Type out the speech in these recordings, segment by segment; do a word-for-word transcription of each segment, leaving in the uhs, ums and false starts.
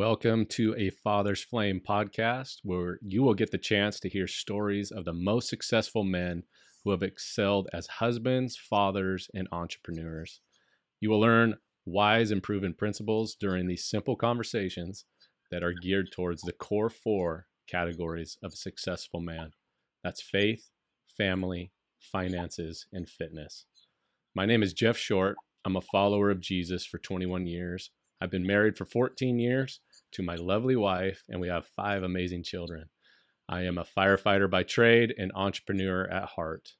Welcome to A Fathers Flame podcast, where you will get the chance to hear stories of the most successful men who have excelled as husbands, fathers, and entrepreneurs. You will learn wise and proven principles during these simple conversations that are geared towards the core four categories of a successful man. That's faith, family, finances, and fitness. My name is Jeff Short. I'm a follower of Jesus for twenty-one years. I've been married for fourteen years to my lovely wife, and we have five amazing children. I am a firefighter by trade and entrepreneur at heart.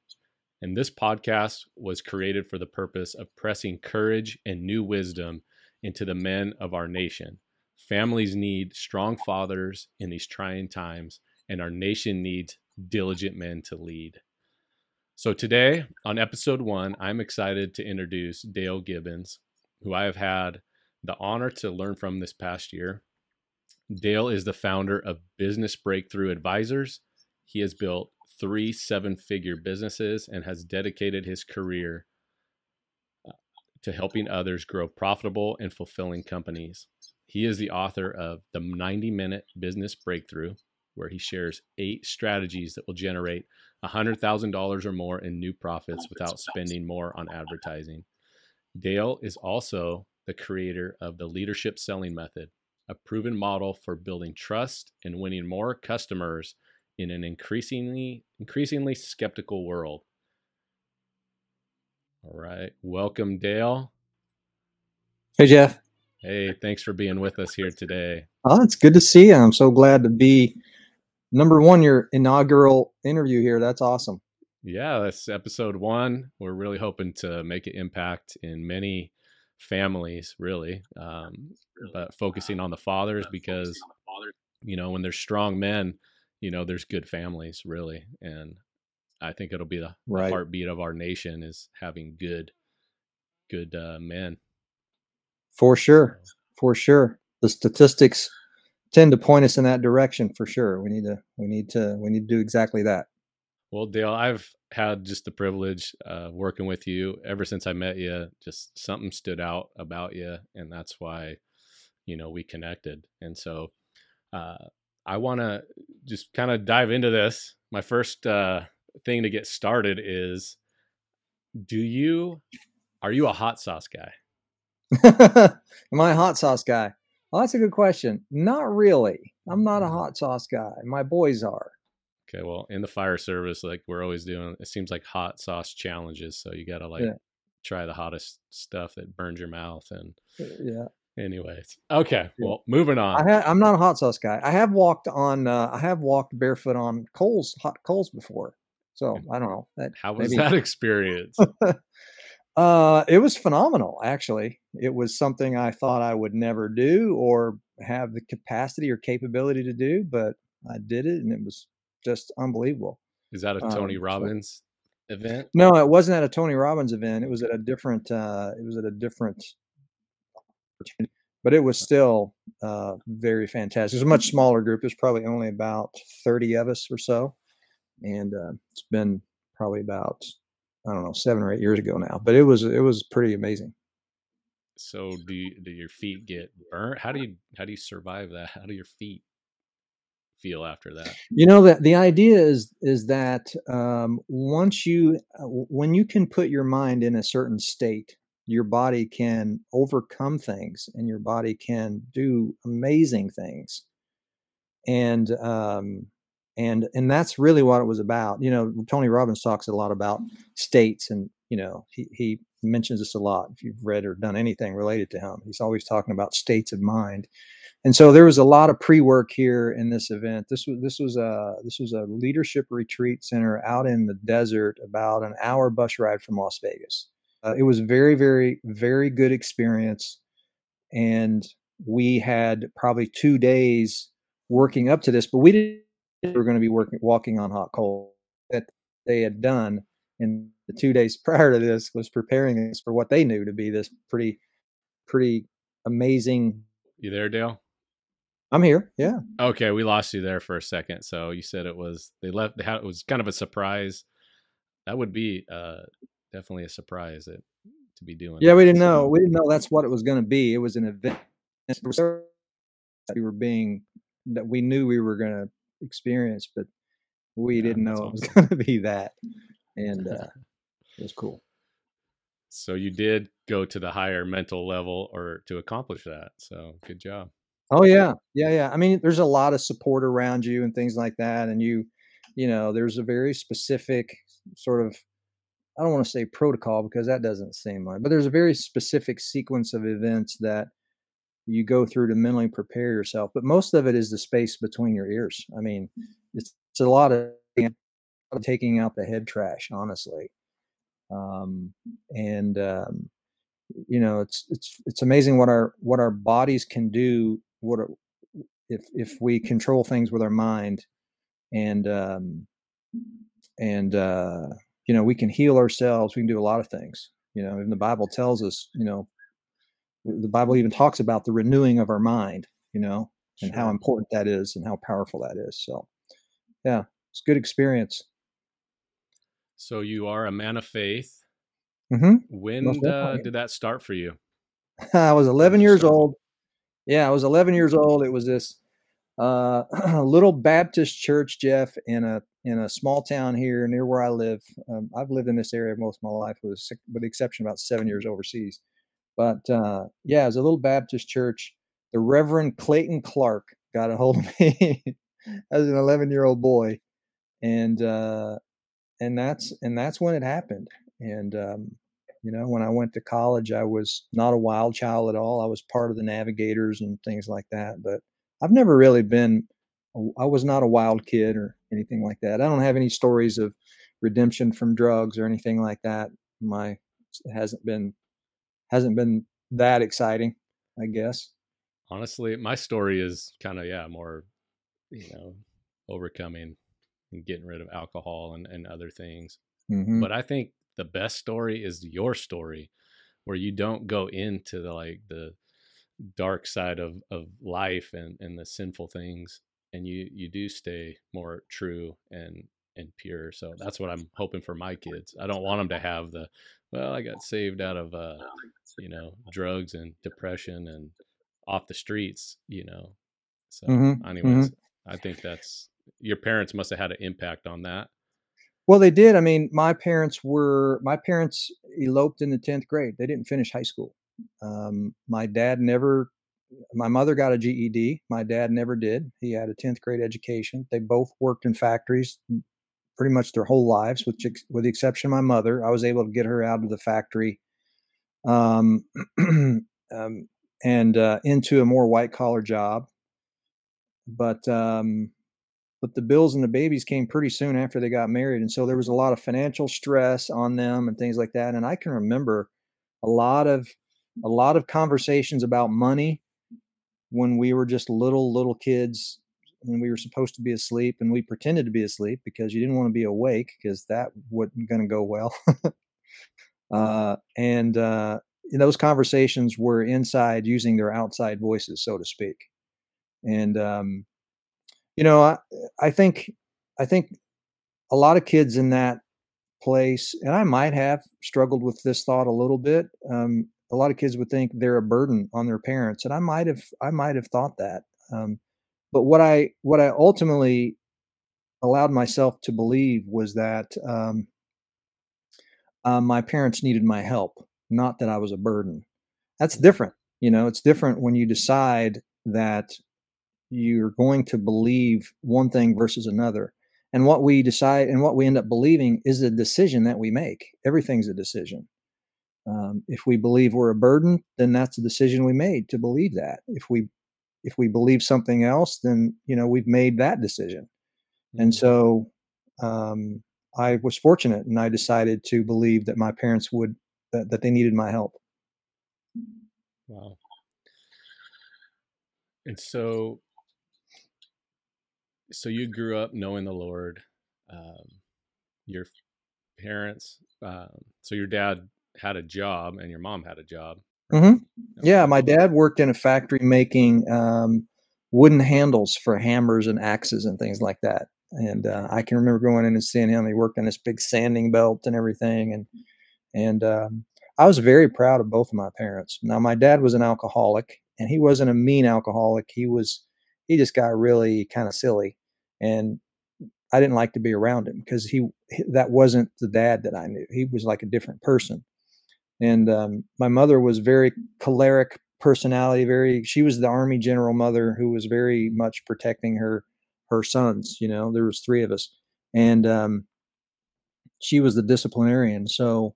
And this podcast was created for the purpose of pressing courage and new wisdom into the men of our nation. Families need strong fathers in these trying times, and our nation needs diligent men to lead. So today, on episode one, I'm excited to introduce Dale Gibbons, who I have had the honor to learn from this past year. Dale is the founder of Business Breakthrough Advisors. He has built three seven-figure businesses and has dedicated his career to helping others grow profitable and fulfilling companies. He is the author of the ninety-Minute Business Breakthrough, where he shares eight strategies that will generate one hundred thousand dollars or more in new profits without spending more on advertising. Dale is also the creator of the Leadership Selling Method, a proven model for building trust and winning more customers in an increasingly increasingly skeptical world. All right, welcome, Dale. Hey, Jeff. Hey, thanks for being with us here today. Oh, it's good to see you. I'm so glad to be, number one, your inaugural interview here. That's awesome. Yeah, that's episode one. We're really hoping to make an impact in many families, really, um, but focusing on the fathers, because, you know, when there's strong men, you know, there's good families, really. And I think it'll be the right heartbeat of our nation is having good, good uh, men. For sure. For sure. The statistics tend to point us in that direction for sure. We need to, we need to, we need to do exactly that. Well, Dale, I've had just the privilege of working with you ever since I met you. Just something stood out about you, and that's why, you know, we connected. And so uh, I want to just kind of dive into this. My first uh, thing to get started is, do you, are you a hot sauce guy? Am I a hot sauce guy? Well, that's a good question. Not really. I'm not a hot sauce guy. My boys are. Okay. Well, in the fire service, like we're always doing, it seems like hot sauce challenges. So you got to like yeah. try the hottest stuff that burns your mouth. And yeah. Anyways. Okay. Well, moving on. I ha- I'm not a hot sauce guy. I have walked on, uh, I have walked barefoot on coals, hot coals before. So I don't know. That, How was maybe... that experience? Uh, it was phenomenal, actually. It was something I thought I would never do or have the capacity or capability to do, but I did it, and it was just unbelievable. Is that a Tony um, Robbins so, event? No, it wasn't at a Tony Robbins event. It was at a different, uh, it was at a different opportunity, but it was still uh, very fantastic. It was a much smaller group. There's probably only about thirty of us or so. And uh, it's been probably about, I don't know, seven or eight years ago now, but it was, it was pretty amazing. So do you, do your feet get burnt? How do you, how do you survive that? How do your feet feel after that? You know, that the idea is, is that, um, once you, when you can put your mind in a certain state, your body can overcome things and your body can do amazing things. And, um, And and that's really what it was about. You know, Tony Robbins talks a lot about states, and, you know, he, he mentions this a lot. If you've read or done anything related to him, he's always talking about states of mind. And so there was a lot of pre-work here in this event. This was this was a this was a leadership retreat center out in the desert, about an hour bus ride from Las Vegas. Uh, it was very, very, very good experience, and we had probably two days working up to this, but we didn't. We were going to be working, walking on hot coal that they had done in the two days prior to this, was preparing us for what they knew to be this pretty, pretty amazing. You there, Dale? I'm here. Yeah. Okay. We lost you there for a second. So you said it was, they left, they had, it was kind of a surprise. That would be uh, definitely a surprise that to be doing. Yeah. That. We didn't know. We didn't know that's what it was going to be. It was an event. we were being, that we knew we were going to experience, but we yeah, didn't know awesome. It was going to be that. And uh, it was cool. So you did go to the higher mental level or to accomplish that. So good job. Oh yeah. Yeah. Yeah. I mean, there's a lot of support around you and things like that. And you, you know, there's a very specific sort of, I don't want to say protocol because that doesn't seem like, but there's a very specific sequence of events that you go through to mentally prepare yourself. But most of it is the space between your ears. I mean, it's, it's a lot of taking out the head trash, honestly. Um, and, um, you know, it's, it's, it's amazing what our, what our bodies can do, what, are, if, if we control things with our mind and, um, and, uh, you know, we can heal ourselves. We can do a lot of things, you know, and the Bible tells us, you know, the Bible even talks about the renewing of our mind, you know, and sure. how important that is and how powerful that is. So yeah, it's a good experience. So you are a man of faith. Mm-hmm. When uh, did that start for you? I was eleven years old. Yeah, I was eleven years old. It was this uh, little Baptist church, Jeff, in a in a small town here near where I live. Um, I've lived in this area most of my life, with, with the exception of about seven years overseas. But uh, yeah, it was a little Baptist church. The Reverend Clayton Clark got a hold of me as an eleven-year-old boy, and uh, and that's and that's when it happened. And, um, you know, when I went to college, I was not a wild child at all. I was part of the Navigators and things like that. But I've never really been, I was not a wild kid or anything like that. I don't have any stories of redemption from drugs or anything like that. My, it hasn't been, hasn't been that exciting, I guess. Honestly, my story is kind of, yeah, more, you know, overcoming and getting rid of alcohol and, and other things. Mm-hmm. But I think the best story is your story, where you don't go into the, like the dark side of, of life and, and the sinful things. And you, you do stay more true and, and pure. So that's what I'm hoping for my kids. I don't want them to have the, well, I got saved out of, uh, you know, drugs and depression and off the streets, you know? So mm-hmm. anyways, mm-hmm. I think that's, your parents must've had an impact on that. Well, they did. I mean, my parents were, my parents eloped in the tenth grade. They didn't finish high school. Um, my dad never, my mother got a G E D. My dad never did. He had a tenth grade education. They both worked in factories pretty much their whole lives, with, with the exception of my mother. I was able to get her out of the factory um, um, and uh, into a more white collar job. But, um, But the bills and the babies came pretty soon after they got married. And so there was a lot of financial stress on them and things like that. And I can remember a lot of, a lot of conversations about money when we were just little, little kids, and we were supposed to be asleep, and we pretended to be asleep because you didn't want to be awake, because that wasn't going to go well. uh, and uh, those conversations were inside using their outside voices, so to speak. And, um, You know, I, I think, I think a lot of kids in that place, and I might have struggled with this thought a little bit. Um, a lot of kids would think they're a burden on their parents, and I might have, I might have thought that. Um, but what I, what I ultimately allowed myself to believe was that um, uh, my parents needed my help, not that I was a burden. That's different. You know, it's different when you decide that you're going to believe one thing versus another. And what we decide and what we end up believing is a decision that we make. Everything's a decision. Um, if we believe we're a burden, then that's a decision we made to believe that. If we, if we believe something else, then, you know, we've made that decision. Mm-hmm. And so um, I was fortunate, and I decided to believe that my parents would, that, that they needed my help. Wow. And so, So you grew up knowing the Lord, um, your parents. Um, so your dad had a job and your mom had a job. Right? Mm-hmm. Yeah. My dad worked in a factory making um, wooden handles for hammers and axes and things like that. And uh, I can remember going in and seeing him. He worked on this big sanding belt and everything. And, and um, I was very proud of both of my parents. Now, my dad was an alcoholic, and he wasn't a mean alcoholic. He was, he just got really kind of silly, and I didn't like to be around him because he, that wasn't the dad that I knew. He was like a different person. And um, my mother was very choleric personality, very, she was the Army general mother who was very much protecting her, her sons. You know, there was three of us, and um, she was the disciplinarian. So,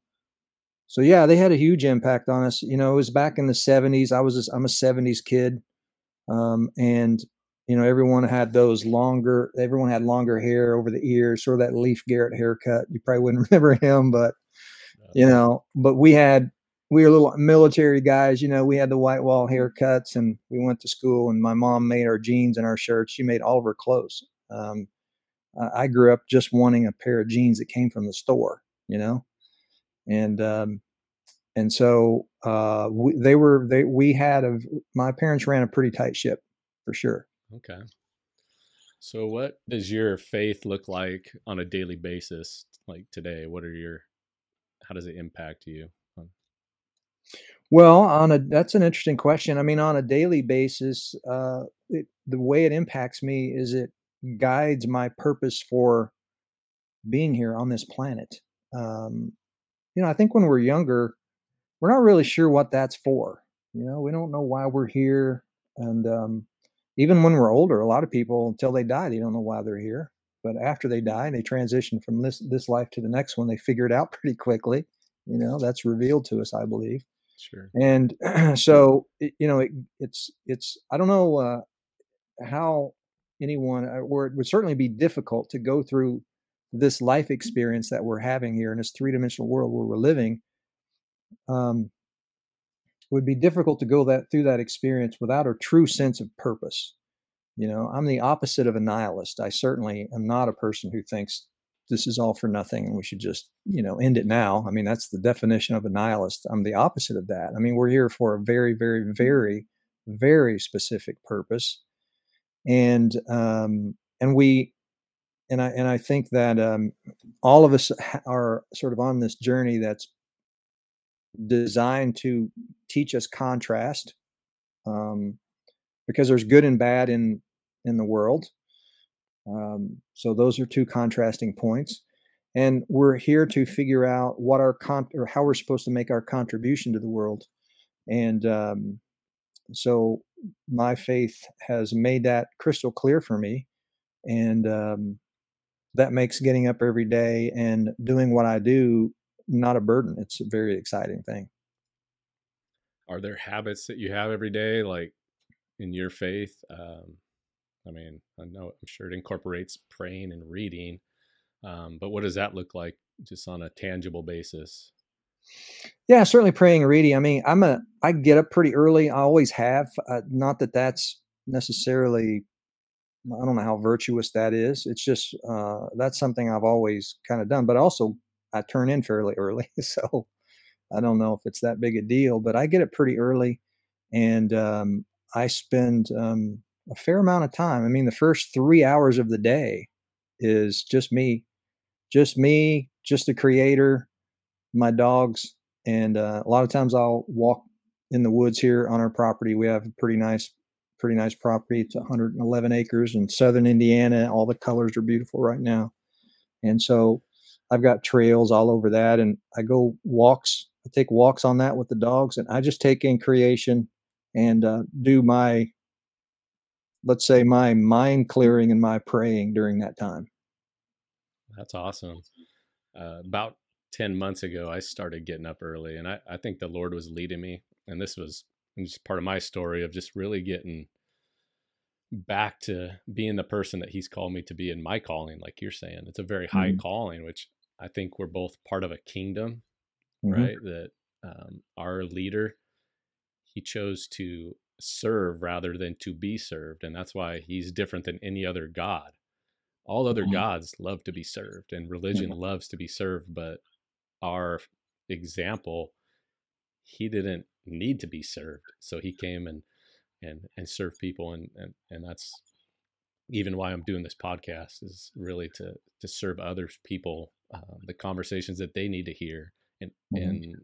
so yeah, they had a huge impact on us. You know, it was back in the seventies. I was, this, I'm a seventies kid. Um, and you know, everyone had those longer, everyone had longer hair over the ears, sort of that Leif Garrett haircut. You probably wouldn't remember him, but you know, but we had, we were little military guys, you know, we had the white wall haircuts, and we went to school, and my mom made our jeans and our shirts. She made all of her clothes. Um, I grew up just wanting a pair of jeans that came from the store, you know? And, um, and so, uh, we, they were, they, we had, a, my parents ran a pretty tight ship for sure. Okay. So what does your faith look like on a daily basis? Like today, what are your, how does it impact you? Well, on a, that's an interesting question. I mean, on a daily basis, uh, it, the way it impacts me is it guides my purpose for being here on this planet. Um, you know, I think when we're younger, we're not really sure what that's for. You know, we don't know why we're here. And, um, even when we're older, a lot of people, until they die, they don't know why they're here. But after they die and they transition from this, this life to the next one, they figure it out pretty quickly. You know, that's revealed to us, I believe. Sure. And so, you know, it, it's, it's, I don't know uh, how anyone, or it would certainly be difficult to go through this life experience that we're having here in this three-dimensional world where we're living. Um, it would be difficult to go that through that experience without a true sense of purpose. You know, I'm the opposite of a nihilist. I certainly am not a person who thinks this is all for nothing and we should just, you know, end it now. I mean, that's the definition of a nihilist. I'm the opposite of that. I mean, we're here for a very, very, very, very specific purpose. And, um, and we, and I, and I think that, um, all of us are sort of on this journey that's designed to teach us contrast, um, because there's good and bad in, in the world. Um, so those are two contrasting points, and we're here to figure out what our con or how we're supposed to make our contribution to the world. And, um, so my faith has made that crystal clear for me. And, um, that makes getting up every day and doing what I do not a burden. It's a very exciting thing. Are there habits that you have every day, like in your faith? Um, I mean, I know, I'm sure it incorporates praying and reading, um, but what does that look like just on a tangible basis? Yeah, certainly praying and reading. I mean, I'm a, I get up pretty early. I always have, uh, not that that's necessarily, I don't know how virtuous that is. It's just, uh, that's something I've always kind of done, but also I turn in fairly early. So I don't know if it's that big a deal, but I get up pretty early, and, um, I spend, um, a fair amount of time. I mean, the first three hours of the day is just me, just me, just the creator, my dogs. And uh, a lot of times I'll walk in the woods here on our property. We have a pretty nice, pretty nice property. It's one hundred eleven acres in southern Indiana. All the colors are beautiful right now. And so I've got trails all over that. And I go walks, I take walks on that with the dogs, and I just take in creation and uh, do my, let's say, my mind clearing and my praying during that time. That's awesome. Uh, about ten months ago, I started getting up early, and I, I think the Lord was leading me. And this was just part of my story of just really getting back to being the person that he's called me to be in my calling. Like you're saying, it's a very high mm-hmm. calling, which I think we're both part of a kingdom, mm-hmm. right? That um, our leader, he chose to serve rather than to be served. And that's why he's different than any other God. All other mm-hmm. gods love to be served, and religion mm-hmm. loves to be served. But our example, he didn't need to be served. So he came and, and, and served people. And, and, and that's even why I'm doing this podcast, is really to, to serve other people, uh, the conversations that they need to hear, and, mm-hmm. and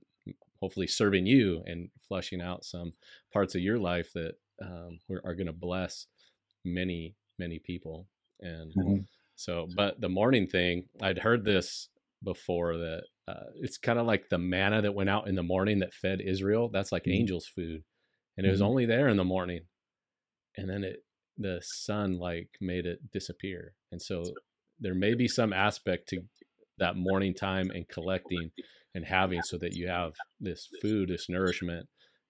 hopefully serving you and fleshing out some parts of your life that um, are going to bless many, many people. And mm-hmm. so, but the morning thing, I'd heard this before that uh, it's kind of like the manna that went out in the morning that fed Israel. That's like mm-hmm. angels' food. And it was mm-hmm. only there in the morning. And then it, the sun like made it disappear. And so there may be some aspect to that morning time and collecting and having so that you have this food, this nourishment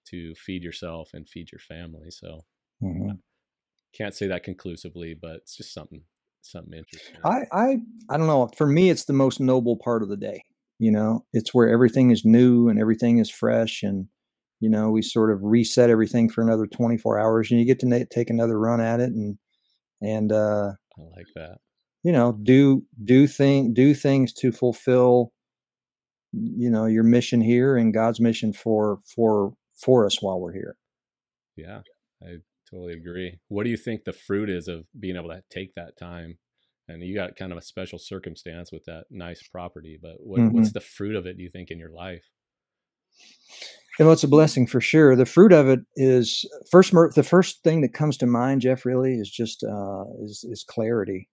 to feed yourself and feed your family. So mm-hmm. can't say that conclusively, but it's just something, something interesting. I, I, I don't know. For me, it's the most noble part of the day. You know, it's where everything is new and everything is fresh, and, you know, we sort of reset everything for another twenty-four hours, and you get to na- take another run at it. And, and, uh, I like that, you know, do, do thing, do things to fulfill, you know, your mission here and God's mission for, for, for us while we're here. Yeah, I totally agree. What do you think the fruit is of being able to take that time? And you got kind of a special circumstance with that nice property, but what, mm-hmm. what's the fruit of it, do you think, in your life? You know, it's a blessing for sure. The fruit of it is first. The first thing that comes to mind, Jeff, really is just uh, is, is clarity,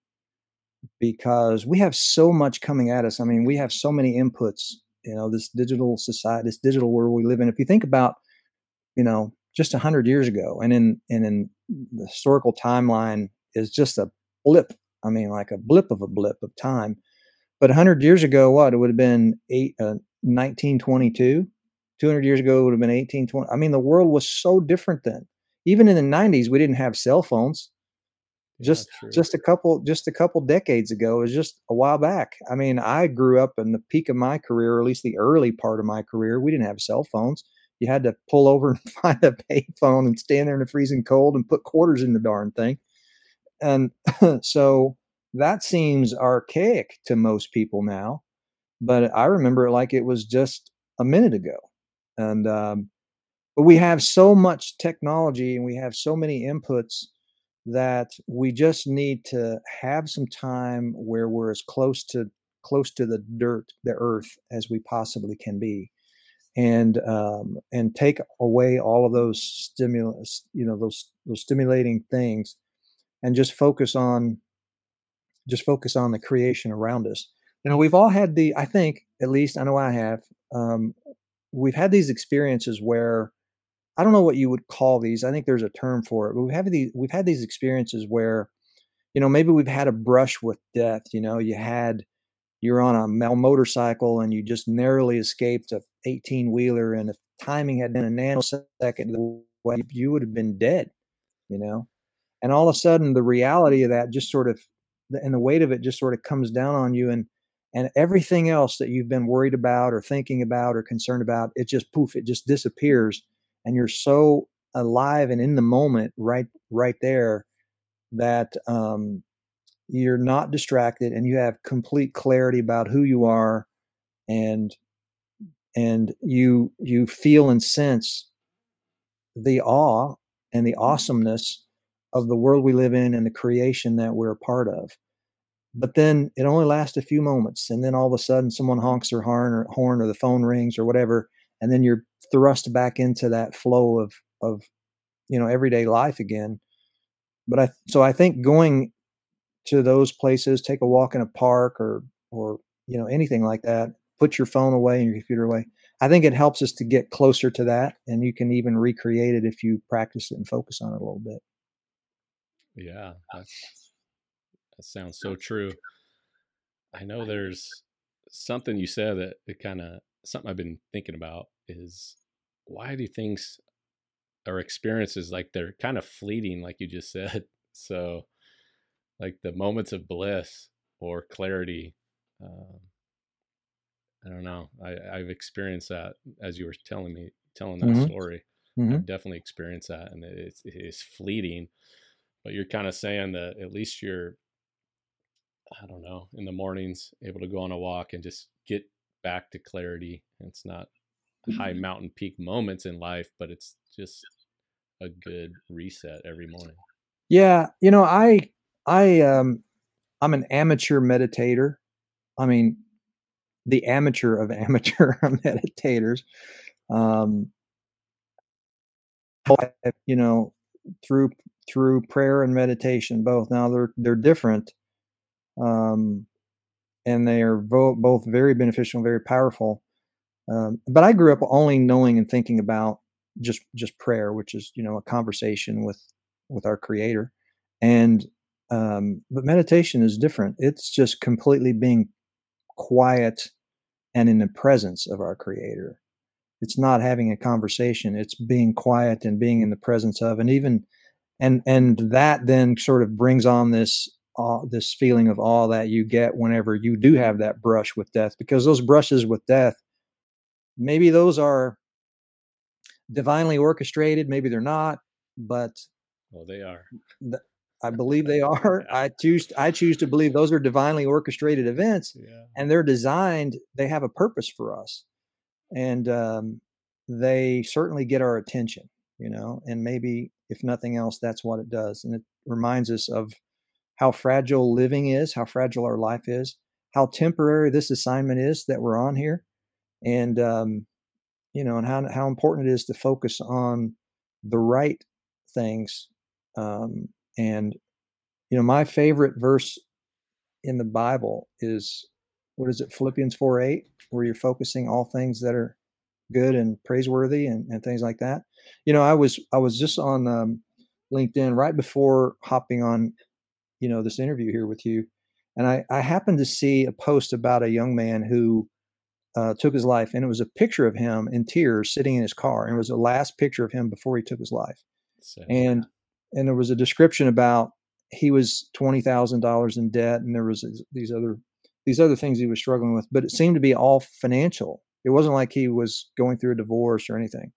because we have so much coming at us. I mean, we have so many inputs. You know, this digital society, this digital world we live in. If you think about, you know, just a hundred years ago, and in and in the historical timeline is just a blip. I mean, like a blip of a blip of time. But a hundred years ago, what it would have been eight, uh, nineteen twenty-two. two hundred years ago, it would have been eighteen twenty. I mean, the world was so different then. Even in the nineties, we didn't have cell phones. Just just a couple just a couple decades ago. It was just a while back. I mean, I grew up in the peak of my career, or at least the early part of my career. We didn't have cell phones. You had to pull over and find a payphone and stand there in the freezing cold and put quarters in the darn thing. And so that seems archaic to most people now. But I remember it like it was just a minute ago. And, um, but we have so much technology and we have so many inputs that we just need to have some time where we're as close to, close to the dirt, the earth, as we possibly can be. And, um, and take away all of those stimulus, you know, those, those stimulating things, and just focus on, just focus on the creation around us. You know, we've all had the, I think, at least I know I have, um, we've had these experiences where, I don't know what you would call these. I think there's a term for it. But we've had these, we've had these experiences where, you know, maybe we've had a brush with death. You know, you had, you're on a motorcycle and you just narrowly escaped a eighteen wheeler. And if timing had been a nanosecond, you would have been dead, you know? And all of a sudden the reality of that just sort of, and the weight of it just sort of comes down on you, and And everything else that you've been worried about or thinking about or concerned about, it just poof, it just disappears. And you're so alive and in the moment right right there that um, you're not distracted, and you have complete clarity about who you are, and and you you feel and sense the awe and the awesomeness of the world we live in and the creation that we're a part of. But then it only lasts a few moments, and then all of a sudden someone honks their horn or horn or the phone rings or whatever, and then you're thrust back into that flow of of you know everyday life again. But I so I think going to those places, take a walk in a park or or you know anything like that, put your phone away and your computer away. I think it helps us to get closer to that, and you can even recreate it if you practice it and focus on it a little bit. Yeah. That's- That sounds so true. I know there's something you said that it kind of, something I've been thinking about is, why do things or experiences, like, they're kind of fleeting, like you just said. So like the moments of bliss or clarity, um, I don't know. I, I've experienced that as you were telling me, telling that mm-hmm. story. Mm-hmm. I've definitely experienced that, and it's, it's fleeting. But you're kind of saying that at least you're, I don't know, in the mornings, able to go on a walk and just get back to clarity. And it's not high mountain peak moments in life, but it's just a good reset every morning. Yeah. You know, I, I, um, I'm an amateur meditator. I mean, the amateur of amateur meditators. Um, you know, through through prayer and meditation, both. Now they're they're different, um, and they are both both very beneficial and very powerful. Um, but I grew up only knowing and thinking about just just prayer, which is, you know, a conversation with with our Creator. And um, but meditation is different. It's just completely being quiet and in the presence of our Creator. It's not having a conversation. It's being quiet and being in the presence of, and even, and and that then sort of brings on this uh, this feeling of awe that you get whenever you do have that brush with death, because those brushes with death, maybe those are divinely orchestrated, maybe they're not, but well, they are. Th- I believe they are. I choose. I choose to believe those are divinely orchestrated events, yeah. And they're designed. They have a purpose for us, and um, they certainly get our attention. You know, and maybe if nothing else, that's what it does, and it reminds us of how fragile living is, how fragile our life is, how temporary this assignment is that we're on here, and um, you know, and how how important it is to focus on the right things. Um, And, you know, my favorite verse in the Bible is, what is it, Philippians four eight, where you're focusing all things that are good and praiseworthy and, and things like that. You know, I was I was just on um, LinkedIn right before hopping on, you know, this interview here with you. And I, I happened to see a post about a young man who uh, took his life. And it was a picture of him in tears sitting in his car. And it was the last picture of him before he took his life. So, and And there was a description about he was twenty thousand dollars in debt, and there was these other these other things he was struggling with. But it seemed to be all financial. It wasn't like he was going through a divorce or anything.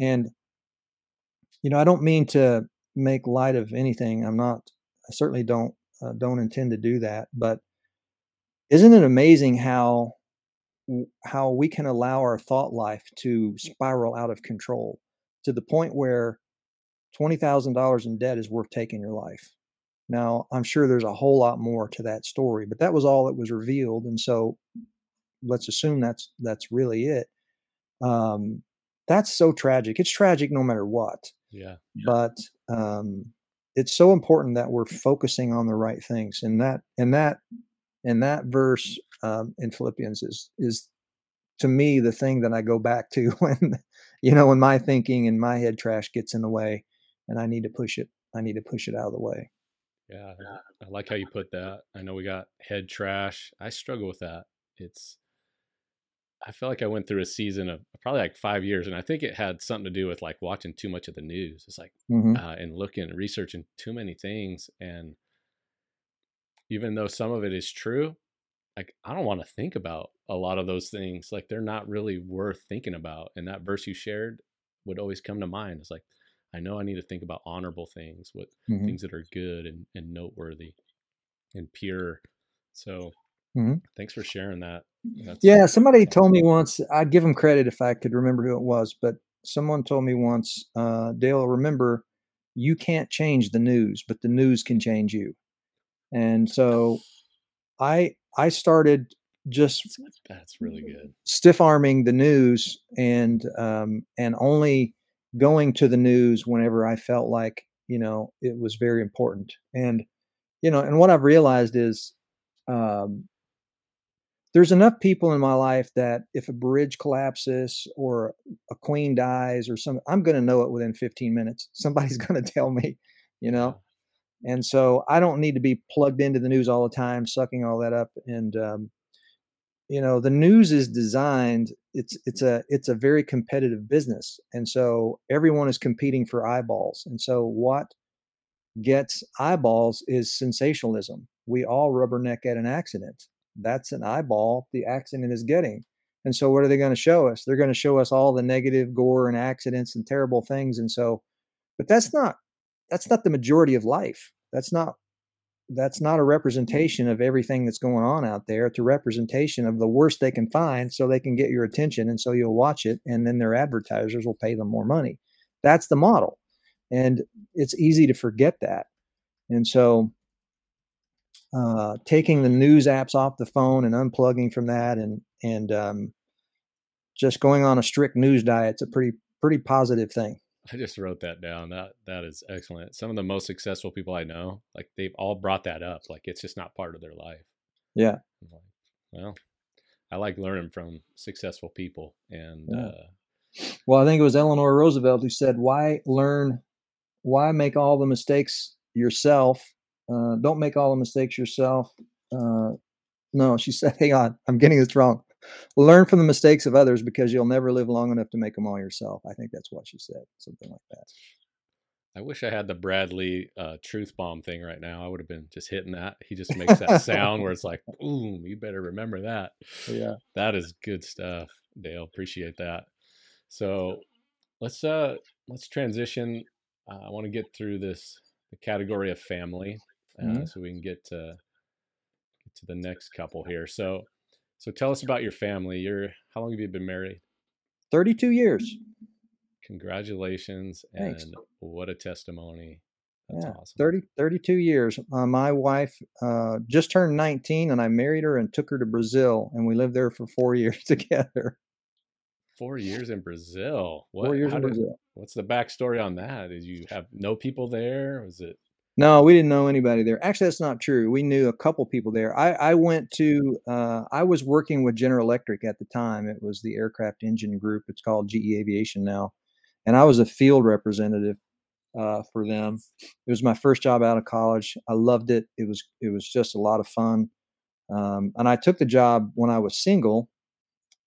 And, you know, I don't mean to make light of anything. I'm not. I certainly don't uh, don't intend to do that. But isn't it amazing how how we can allow our thought life to spiral out of control to the point where twenty thousand dollars in debt is worth taking your life. Now, I'm sure there's a whole lot more to that story, but that was all that was revealed. And so let's assume that's that's really it. Um, that's so tragic. It's tragic no matter what. Yeah. yeah. But um, it's so important that we're focusing on the right things. And that and that and that verse um, in Philippians is is to me the thing that I go back to when, you know, when my thinking and my head trash gets in the way. And I need to push it. I need to push it out of the way. Yeah. I like how you put that. I know we got head trash. I struggle with that. It's, I feel like I went through a season of probably like five years. And I think it had something to do with like watching too much of the news. It's like, mm-hmm. uh, and looking and researching too many things. And even though some of it is true, like I don't want to think about a lot of those things. Like they're not really worth thinking about. And that verse you shared would always come to mind. It's like, I know I need to think about honorable things, what mm-hmm. things that are good and, and noteworthy and pure. So mm-hmm. thanks for sharing that. That's yeah. Somebody told me once, I'd give them credit if I could remember who it was, but someone told me once, uh, Dale, remember you can't change the news, but the news can change you. And so I, I started just that's really good stiff arming the news and, um, and only going to the news whenever I felt like, you know, it was very important. And, you know, and what I've realized is um, there's enough people in my life that if a bridge collapses or a queen dies or something, I'm going to know it within fifteen minutes. Somebody's going to tell me, you know, and so I don't need to be plugged into the news all the time, sucking all that up. And, um, you know, the news is designed, it's it's a it's a very competitive business. And so everyone is competing for eyeballs. And so what gets eyeballs is sensationalism. We all rubberneck at an accident. That's an eyeball the accident is getting. And so what are they going to show us? They're going to show us all the negative gore and accidents and terrible things. And so, but that's not that's not the majority of life. That's not That's not a representation of everything that's going on out there. It's a representation of the worst they can find so they can get your attention. And so you'll watch it, and then their advertisers will pay them more money. That's the model. And it's easy to forget that. And so uh, taking the news apps off the phone and unplugging from that and, and um, just going on a strict news diet is a pretty, pretty positive thing. I just wrote that down. That that is excellent. Some of the most successful people I know, like they've all brought that up. Like it's just not part of their life. Yeah. Well, I like learning from successful people. And yeah. uh, well, I think it was Eleanor Roosevelt who said, "Why learn? Why make all the mistakes yourself? Uh, don't make all the mistakes yourself." Uh, no, she said, "Hang on, I'm getting this wrong. Learn from the mistakes of others because you'll never live long enough to make them all yourself." I think that's what she said, something like that. I wish I had the Bradley uh, truth bomb thing right now. I would have been just hitting that. He just makes that sound where it's like, "Ooh, you better remember that." Yeah, that is good stuff, Dale. Appreciate that. So let's uh, let's transition. Uh, I want to get through this the category of family, uh, mm-hmm. so we can get to get to the next couple here. So. So tell us about your family. You're, how long have you been married? thirty-two years. Congratulations. Thanks. And what a testimony. That's yeah, awesome. thirty, thirty-two years. Uh, my wife uh, just turned nineteen and I married her and took her to Brazil. And we lived there for four years together. Four years in Brazil. What, four years in did, Brazil. What's the backstory on that? Did you have no people there? Was it? No, we didn't know anybody there. Actually, that's not true. We knew a couple people there. I, I went to, uh, I was working with General Electric at the time. It was the aircraft engine group. It's called G E Aviation now. And I was a field representative uh, for them. It was my first job out of college. I loved it. It was, it was just a lot of fun. Um, and I took the job when I was single,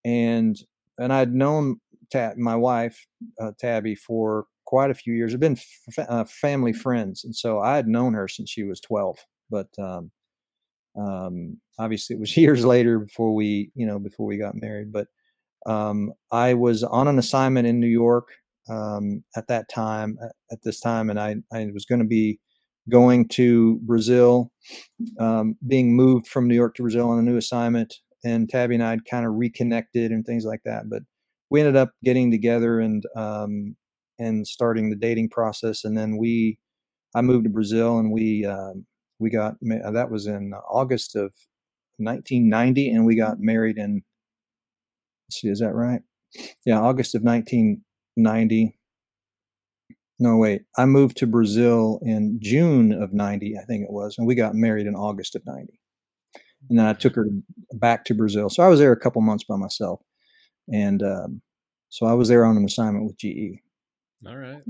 and, and I'd known Tab, my wife, uh, Tabby, for quite a few years. I've been f- uh, family friends. And so I had known her since she was twelve, but, um, um, obviously it was years later before we, you know, before we got married, but, um, I was on an assignment in New York, um, at that time, at this time. And I, I was going to be going to Brazil, um, being moved from New York to Brazil on a new assignment. And Tabby and I had kind of reconnected and things like that, but we ended up getting together and, um, and starting the dating process. And then we, I moved to Brazil and we, um, we got, that was in August of nineteen ninety. And we got married in, let's see, is that right? Yeah. August of nineteen ninety. No, wait, I moved to Brazil in June of ninety, I think it was. And we got married in August of ninety. And then I took her back to Brazil. So I was there a couple months by myself. And, um, so I was there on an assignment with G E. All right.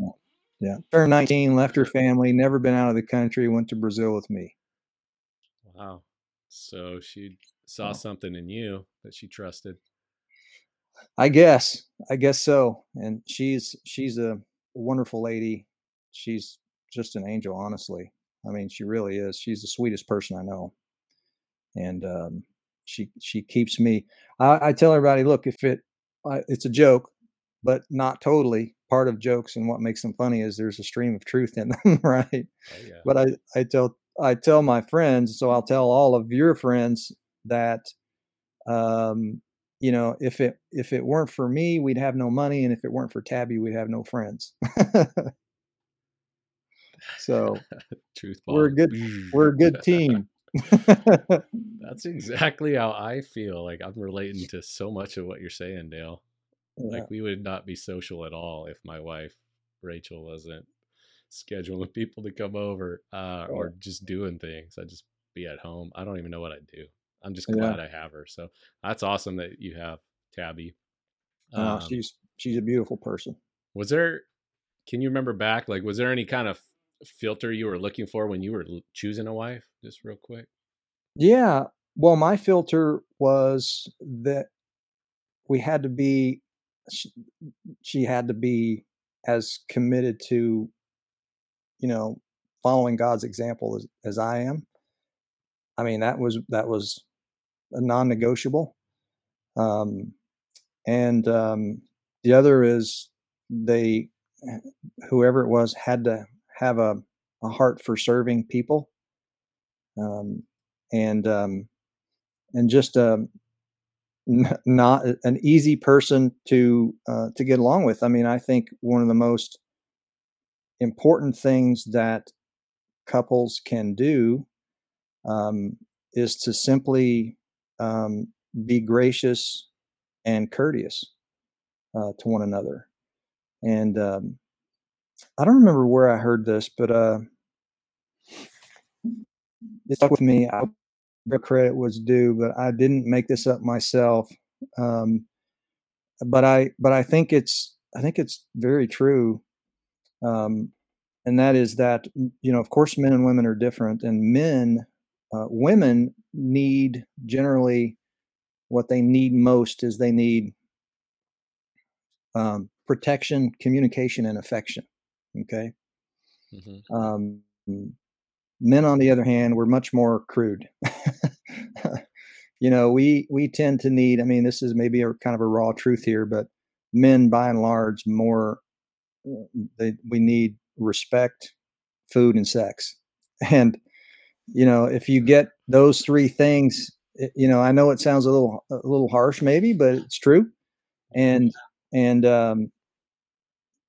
Yeah. Turned nineteen, left her family, never been out of the country, went to Brazil with me. Wow. So she saw something in you that she trusted. I guess. I guess so. And she's she's a wonderful lady. She's just an angel, honestly. I mean, she really is. She's the sweetest person I know. And um, she she keeps me. I, I tell everybody, look, if it I, it's a joke, but not totally. Part of jokes and what makes them funny is there's a stream of truth in them, right? Oh, yeah. But I, I tell, I tell my friends, so I'll tell all of your friends that, um, you know, if it, if it weren't for me, we'd have no money. And if it weren't for Tabby, we'd have no friends. So truth bomb. We're a good, we're a good team. That's exactly how I feel. Like I'm relating to so much of what you're saying, Dale. Like we would not be social at all if my wife, Rachel, wasn't scheduling people to come over uh, or just doing things. I'd just be at home. I don't even know what I'd do. I'm just glad yeah. I have her. So that's awesome that you have Tabby. Um, oh, she's she's a beautiful person. Was there, can you remember back, like was there any kind of filter you were looking for when you were choosing a wife? Just real quick. Yeah. Well, my filter was that we had to be, She, she had to be as committed to, you know, following God's example as, as I am. I mean, that was, that was a non-negotiable. Um, and, um, the other is they, whoever it was, had to have a, a heart for serving people. Um, and, um, and just, um, not an easy person to, uh, to get along with. I mean, I think one of the most important things that couples can do, um, is to simply, um, be gracious and courteous. uh, to one another. And um, I don't remember where I heard this, but uh, it stuck with me. I the credit was due, but I didn't make this up myself. Um, but I, but I think it's, I think it's very true. Um, and that is that, you know, of course, men and women are different, and men, uh, women need generally what they need most is they need um, protection, communication, and affection. Okay. Mm-hmm. Um, men, on the other hand, were much more crude. You know, we, we tend to need, I mean, this is maybe a kind of a raw truth here, but men by and large more, they, we need respect, food, and sex. And, you know, if you get those three things, it, you know, I know it sounds a little, a little harsh maybe, but it's true. And, and, um,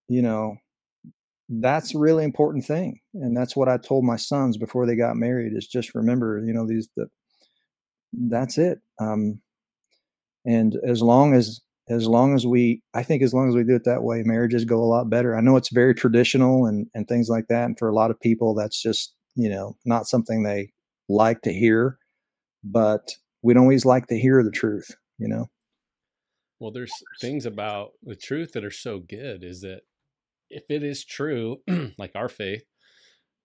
you know, that's a really important thing. And that's what I told my sons before they got married, is just remember, you know, these, the, that's it. Um, and as long as, as long as we, I think as long as we do it that way, marriages go a lot better. I know it's very traditional and, and things like that. And for a lot of people, that's just, you know, not something they like to hear, but we don't always like to hear the truth, you know? Well, there's things about the truth that are so good, is that if it is true, like our faith,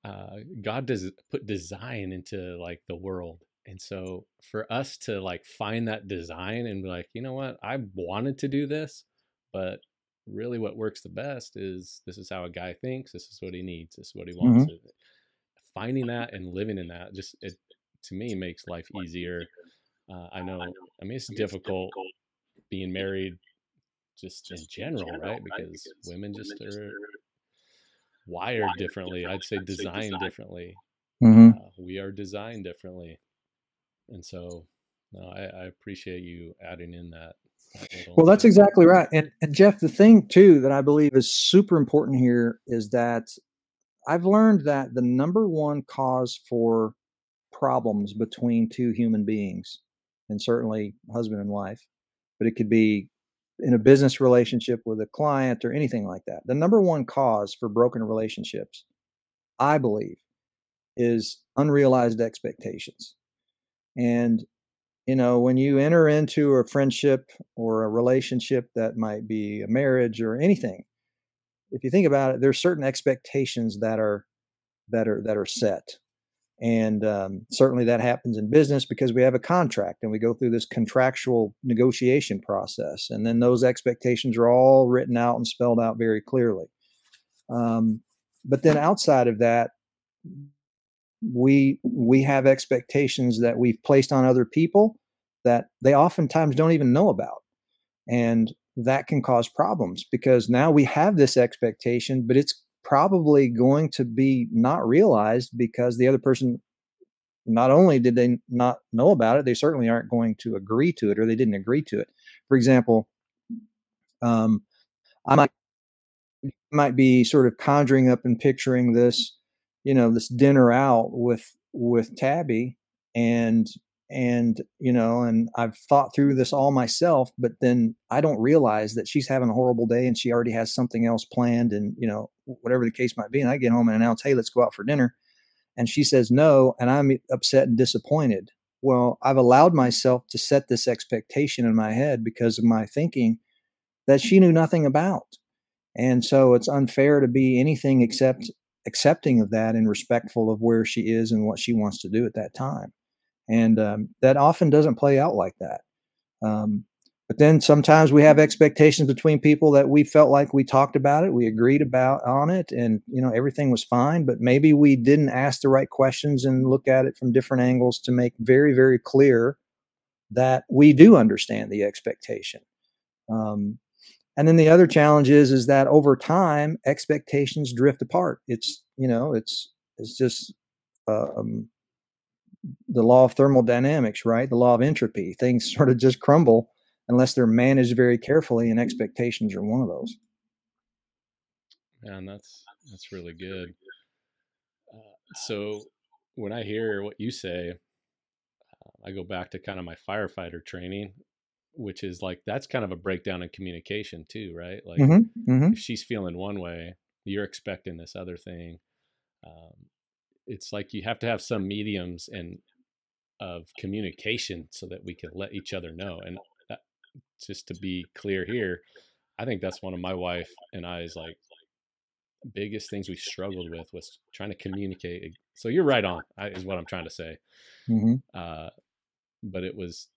uh, God does put design into like the world. And so for us to like find that design and be like, you know what, I wanted to do this, but really what works the best is this is how a guy thinks. This is what he needs. This is what he wants. Mm-hmm. Finding that and living in that just, it to me makes life easier. Uh, I know, I mean, it's difficult being married just in general, right? Because women just are wired differently. I'd say designed differently. Mm-hmm. Uh, we are designed differently. And so no, I, I appreciate you adding in that. that well, that's exactly right. And, and Jeff, the thing too, that I believe is super important here is that I've learned that the number one cause for problems between two human beings, and certainly husband and wife, but it could be in a business relationship with a client or anything like that, the number one cause for broken relationships, I believe, is unrealized expectations. And, you know, when you enter into a friendship or a relationship that might be a marriage or anything, if you think about it, there's certain expectations that are, that are, that are set. And um, certainly that happens in business because we have a contract and we go through this contractual negotiation process. And then those expectations are all written out and spelled out very clearly. Um, but then outside of that, we we have expectations that we've placed on other people that they oftentimes don't even know about. And that can cause problems because now we have this expectation, but it's probably going to be not realized because the other person, not only did they not know about it, they certainly aren't going to agree to it, or they didn't agree to it. For example, um, I might, might be sort of conjuring up and picturing this, you know, this dinner out with, with Tabby and, and, you know, and I've thought through this all myself, but then I don't realize that she's having a horrible day and she already has something else planned and, you know, whatever the case might be. And I get home and announce, hey, let's go out for dinner. And she says no, and I'm upset and disappointed. Well, I've allowed myself to set this expectation in my head because of my thinking that she knew nothing about. And so it's unfair to be anything except accepting of that and respectful of where she is and what she wants to do at that time. And um, that often doesn't play out like that. Um, but then sometimes we have expectations between people that we felt like we talked about it, we agreed about on it, and you know everything was fine, but maybe we didn't ask the right questions and look at it from different angles to make very, very clear that we do understand the expectation. Um, and then the other challenge is, is that over time, expectations drift apart. It's, you know, it's, it's just, um, the law of thermodynamics, right? The law of entropy. Things sort of just crumble unless they're managed very carefully, and expectations are one of those. Man, that's that's really good. Uh, so when I hear what you say, uh, I go back to kind of my firefighter training. which is like, that's kind of a breakdown in communication too, right? Like mm-hmm, mm-hmm. if she's feeling one way, you're expecting this other thing. Um, it's like you have to have some mediums and of communication so that we can let each other know. And that, just to be clear here, I think that's one of my wife and I's like biggest things we struggled with was trying to communicate. So you're right on, is what I'm trying to say. Mm-hmm. Uh, but it was,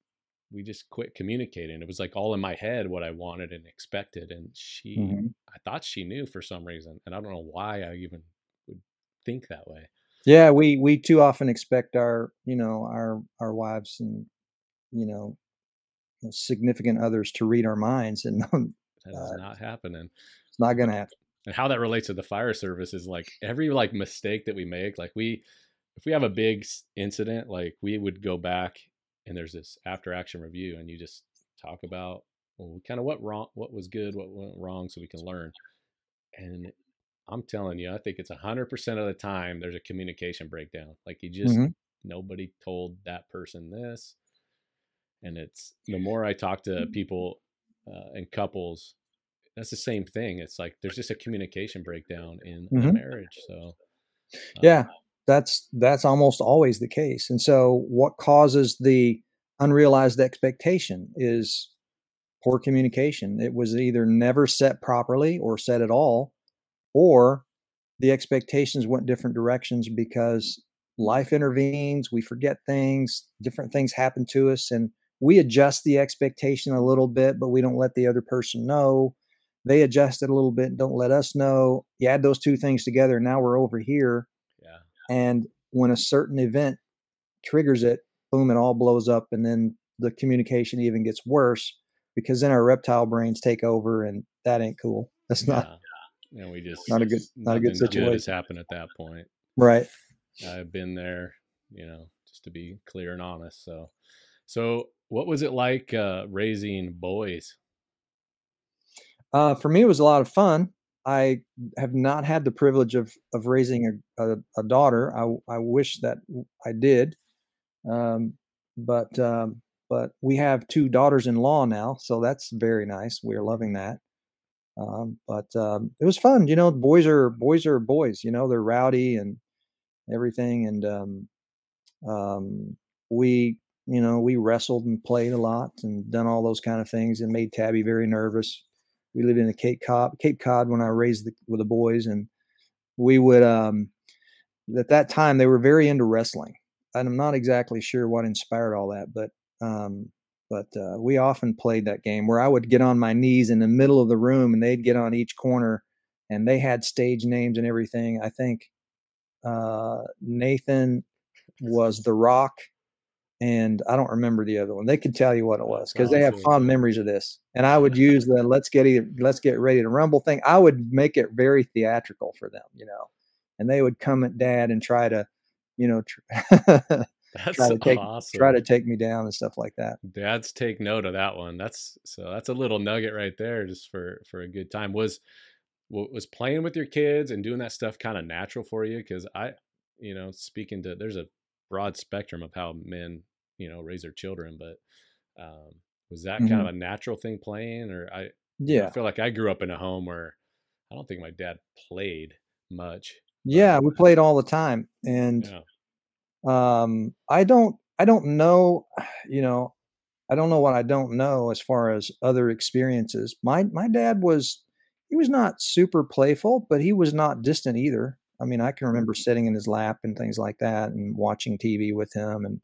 we just quit communicating. It was like all in my head, what I wanted and expected. And she, mm-hmm. I thought she knew for some reason. And I don't know why I even would think that way. Yeah. We, we too often expect our, you know, our, our wives and, you know, significant others to read our minds, and uh, that's not happening. It's not going to happen. And how that relates to the fire service is like every like mistake that we make, like we, if we have a big incident, like we would go back and there's this after action review, and you just talk about well, kind of what wrong, what was good, what went wrong, so we can learn. And I'm telling you, I think it's a hundred percent of the time there's a communication breakdown. Like you just, mm-hmm. nobody told that person this. And it's the more I talk to people uh, and couples, that's the same thing. It's like, there's just a communication breakdown in mm-hmm. a marriage. So uh, yeah. That's that's almost always the case. And so what causes the unrealized expectation is poor communication. It was either never set properly or set at all, or the expectations went different directions because life intervenes, we forget things, different things happen to us, and we adjust the expectation a little bit, but we don't let the other person know. They adjust it a little bit and don't let us know. You add those two things together, now we're over here. And when a certain event triggers it, boom, it all blows up. And then the communication even gets worse because then our reptile brains take over, and that ain't cool. That's not, yeah. and we just, not a good, not a good situation. Good has happened at that point. Right. I've been there, you know, just to be clear and honest. So, so what was it like, uh, raising boys? Uh, for me, it was a lot of fun. I have not had the privilege of of raising a, a, a daughter. I, I wish that I did, um, but um, but we have two daughters-in-law now, so that's very nice. We are loving that. Um, but um, it was fun, you know. Boys are boys are boys, you know. They're rowdy and everything, and um, um, we you know we wrestled and played a lot and done all those kind of things, and made Tabby very nervous. We lived in the Cape Cod, Cape Cod when I raised the, with the boys, and we would, um, at that time they were very into wrestling, and I'm not exactly sure what inspired all that, but, um, but, uh, we often played that game where I would get on my knees in the middle of the room and they'd get on each corner, and they had stage names and everything. I think, uh, Nathan was The Rock, and I don't remember the other one. They could tell you what it was because they have fond memories of this. And I would use the let's get either, let's get ready to rumble thing. I would make it very theatrical for them, you know, and they would come at Dad and try to, you know, try, try to take awesome. try to take me down and stuff like that. Dads take note of that one. That's so that's a little nugget right there, just for for a good time. Was was playing with your kids and doing that stuff kind of natural for you? Because I, you know, speaking to there's a broad spectrum of how men, you know, raise their children, but um was that mm-hmm. kind of a natural thing, playing? Or I yeah I feel like I grew up in a home where I don't think my dad played much. Yeah, um, we played all the time, and yeah. um I don't I don't know you know I don't know what I don't know as far as other experiences. My my dad was he was not super playful, but he was not distant either. I mean, I can remember sitting in his lap and things like that, and watching T V with him and,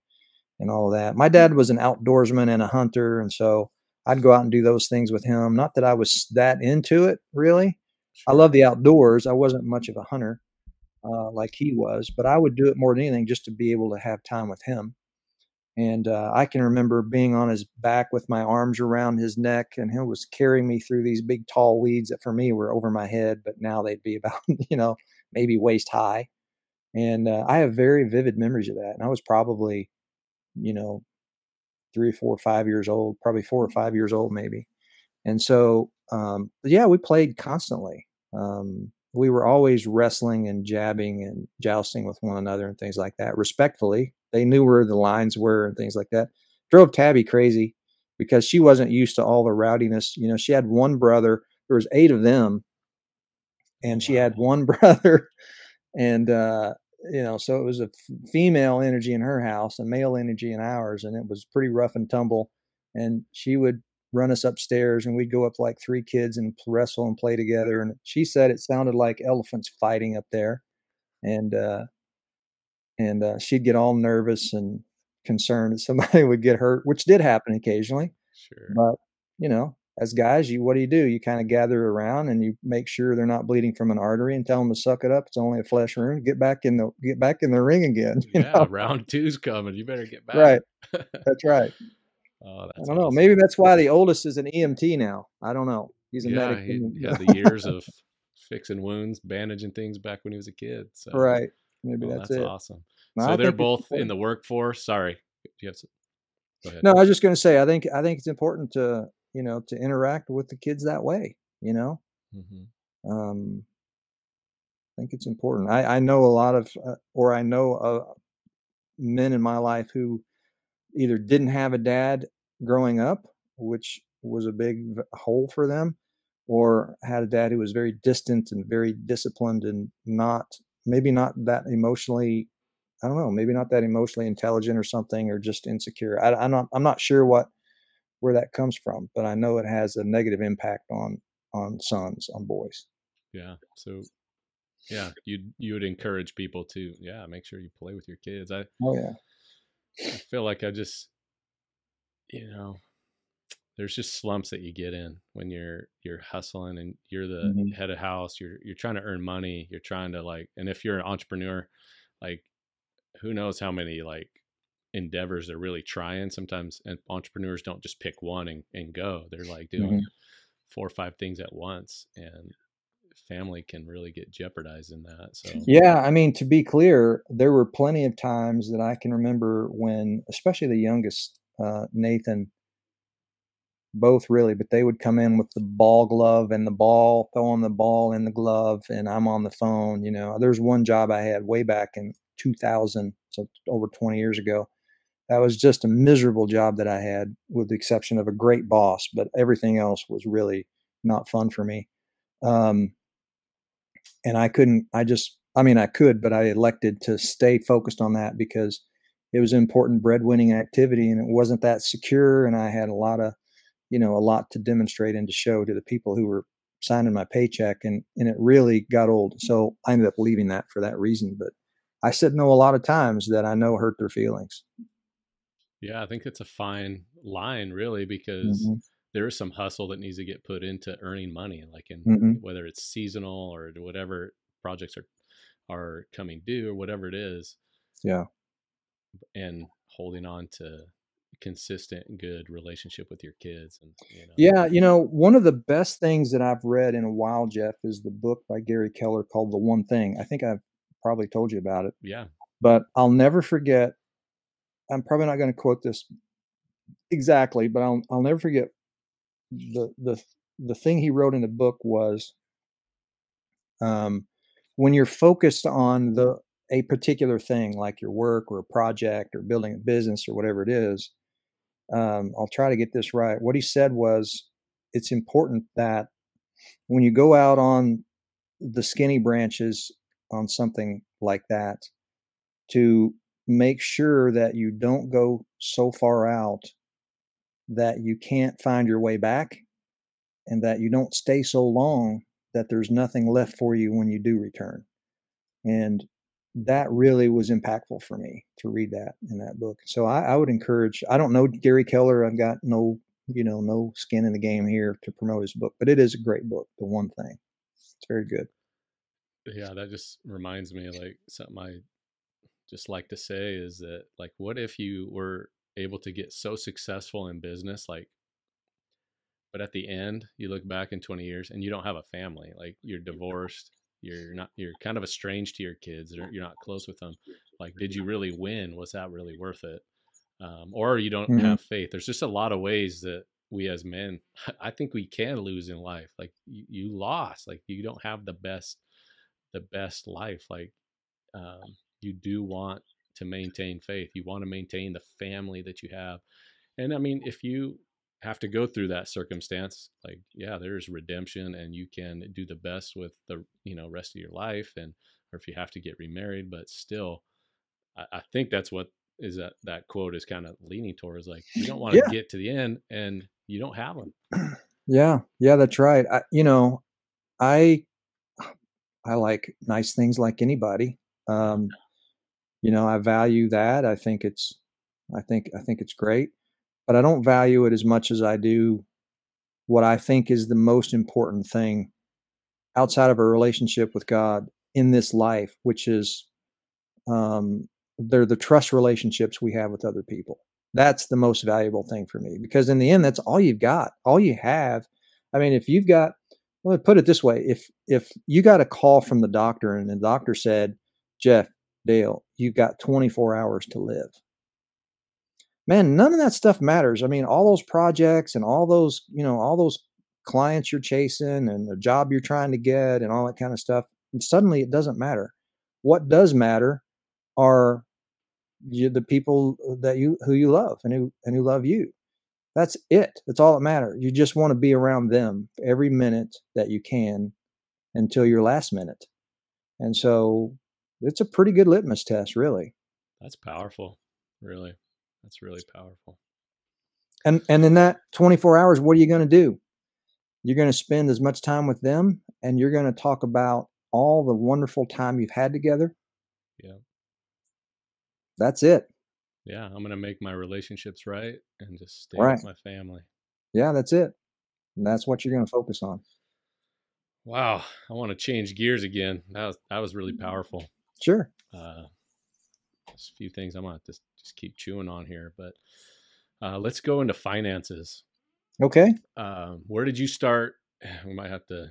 and all of that. My dad was an outdoorsman and a hunter. And so I'd go out and do those things with him. Not that I was that into it, really. Sure. I love the outdoors. I wasn't much of a hunter uh, like he was, but I would do it more than anything just to be able to have time with him. And uh, I can remember being on his back with my arms around his neck, and he was carrying me through these big, tall weeds that for me were over my head, but now they'd be about, you know, maybe waist high. And uh, I have very vivid memories of that. And I was probably, you know, three, four, five years old, probably four or five years old, maybe. And so, um, yeah, we played constantly. Um, we were always wrestling and jabbing and jousting with one another and things like that, respectfully. They knew where the lines were and things like that. Drove Tabby crazy. because she wasn't used to all the rowdiness. You know, she had one brother, there was eight of them, and she had one brother. And, uh, you know, so it was a f- female energy in her house and male energy in ours. And it was pretty rough and tumble. And she would run us upstairs and we'd go up like three kids and wrestle and play together. And she said it sounded like elephants fighting up there. And, uh, and, uh, she'd get all nervous and concerned that somebody would get hurt, which did happen occasionally. Sure. But, you know, as guys, you, what do you do? You kind of gather around and you make sure they're not bleeding from an artery and tell them to suck it up. It's only a flesh wound. Get back in the, get back in the ring again. Yeah. Know? Round two's coming. You better get back. Right. That's right. Oh, that's I don't awesome. know. Maybe that's why the oldest is an E M T now. I don't know. He's a yeah, medic. He, yeah, the years of fixing wounds, bandaging things back when he was a kid. So. Right. Maybe oh, that's, that's it. Awesome. No, so I they're both in the workforce. Sorry. You have to, go ahead. No, I was just going to say, I think, I think it's important to, you know, to interact with the kids that way, you know, mm-hmm. um, I think it's important. I, I know a lot of, uh, or I know uh, men in my life who either didn't have a dad growing up, which was a big hole for them, or had a dad who was very distant and very disciplined and not, maybe not that emotionally, I don't know, maybe not that emotionally intelligent or something, or just insecure. I, I'm not, I'm not sure what, where that comes from, but I know it has a negative impact on, on sons, on boys. Yeah. So yeah, you'd, you would encourage people to, yeah, make sure you play with your kids. I, oh, yeah. I feel like I just, you know, there's just slumps that you get in when you're, you're hustling and you're the mm-hmm. head of house, you're, you're trying to earn money. You're trying to like, and if you're an entrepreneur, like who knows how many like endeavors they're really trying. Sometimes entrepreneurs don't just pick one and, and go, they're like doing mm-hmm. four or five things at once, and family can really get jeopardized in that. So yeah, I mean, to be clear, there were plenty of times that I can remember when, especially the youngest, uh, Nathan, both really, but they would come in with the ball glove and the ball, throwing the ball in the glove, and I'm on the phone. You know, there's one job I had way back in two thousand, so over twenty years ago. That was just a miserable job that I had, with the exception of a great boss, but everything else was really not fun for me. Um, And I couldn't, I just, I mean, I could, but I elected to stay focused on that because it was an important breadwinning activity and it wasn't that secure. And I had a lot of, you know, a lot to demonstrate and to show to the people who were signing my paycheck, and, and it really got old. So I ended up leaving that for that reason. But I said no a lot of times that I know hurt their feelings. Yeah. I think it's a fine line really, because mm-hmm. there is some hustle that needs to get put into earning money, like in mm-hmm. whether it's seasonal or whatever projects are, are coming due or whatever it is. Yeah. And holding on to consistent, good relationship with your kids. And, you know. Yeah. You know, one of the best things that I've read in a while, Jeff, is the book by Gary Keller called The One Thing. I think I've probably told you about it. Yeah. But I'll never forget. I'm probably not going to quote this exactly, but I'll, I'll never forget. The, the, the thing he wrote in the book was, um, when you're focused on the, a particular thing, like your work or a project or building a business or whatever it is, um, I'll try to get this right. What he said was, it's important that when you go out on the skinny branches on something like that, to make sure that you don't go so far out that you can't find your way back, and that you don't stay so long that there's nothing left for you when you do return. And that really was impactful for me to read that in that book. So I, I would encourage, I don't know Gary Keller. I've got no, you know, no skin in the game here to promote his book, but it is a great book. The One Thing. It's very good. Yeah. That just reminds me, like, something I just like to say is that, like, what if you were able to get so successful in business, like, but at the end you look back in twenty years and you don't have a family, like you're divorced, you're not, you're kind of estranged to your kids, or you're not close with them. Like, did you really win? Was that really worth it? Um, or you don't mm-hmm. have faith. There's just a lot of ways that we as men, I think we can lose in life. Like you, you lost, like you don't have the best, the best life. Like, um, you do want to maintain faith. You want to maintain the family that you have. And I mean, if you have to go through that circumstance, like, yeah, there's redemption, and you can do the best with the, you know, rest of your life, and, or if you have to get remarried. But still, I, I think that's what is that, that quote is kind of leaning towards, like, you don't want to yeah. get to the end and you don't have them. Yeah. Yeah, that's right. I, you know, I, I like nice things like anybody. Um, you know, I value that. I think it's, I think, I think it's great, but I don't value it as much as I do what I think is the most important thing outside of a relationship with God in this life, which is, um, they're the trust relationships we have with other people. That's the most valuable thing for me, because in the end, that's all you've got, all you have. I mean, if you've got, well, put it this way, if, if you got a call from the doctor and the doctor said, Jeff, Dale, you've got twenty-four hours to live, man, none of that stuff matters. I mean, all those projects and all those, you know, all those clients you're chasing and the job you're trying to get and all that kind of stuff. And suddenly it doesn't matter. What does matter are you, the people that you, who you love and who, and who love you. That's it. That's all that matters. You just want to be around them every minute that you can until your last minute. And so it's a pretty good litmus test, really. That's powerful. Really. That's really powerful. And, and in that twenty-four hours, what are you going to do? You're going to spend as much time with them, and you're going to talk about all the wonderful time you've had together. Yeah. That's it. Yeah. I'm going to make my relationships right and just stay right with my family. Yeah, that's it. And that's what you're going to focus on. Wow. I want to change gears again. That was, that was really powerful. Sure. Uh, there's a few things I'm going to just, just keep chewing on here, but uh, let's go into finances. Okay. Uh, where did you start? We might have to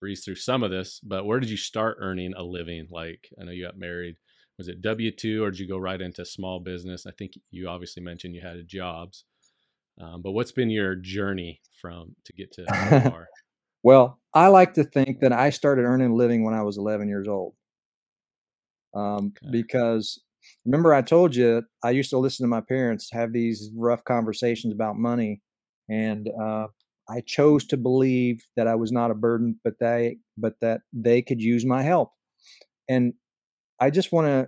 breeze through some of this, but where did you start earning a living? Like, I know you got married. Was it W two, or did you go right into small business? I think you obviously mentioned you had jobs, um, but what's been your journey from to get to where you are? Well, I like to think that I started earning a living when I was eleven years old, um, okay. because remember I told you I used to listen to my parents have these rough conversations about money, and uh, I chose to believe that I was not a burden, but they but that they could use my help. And I just want to,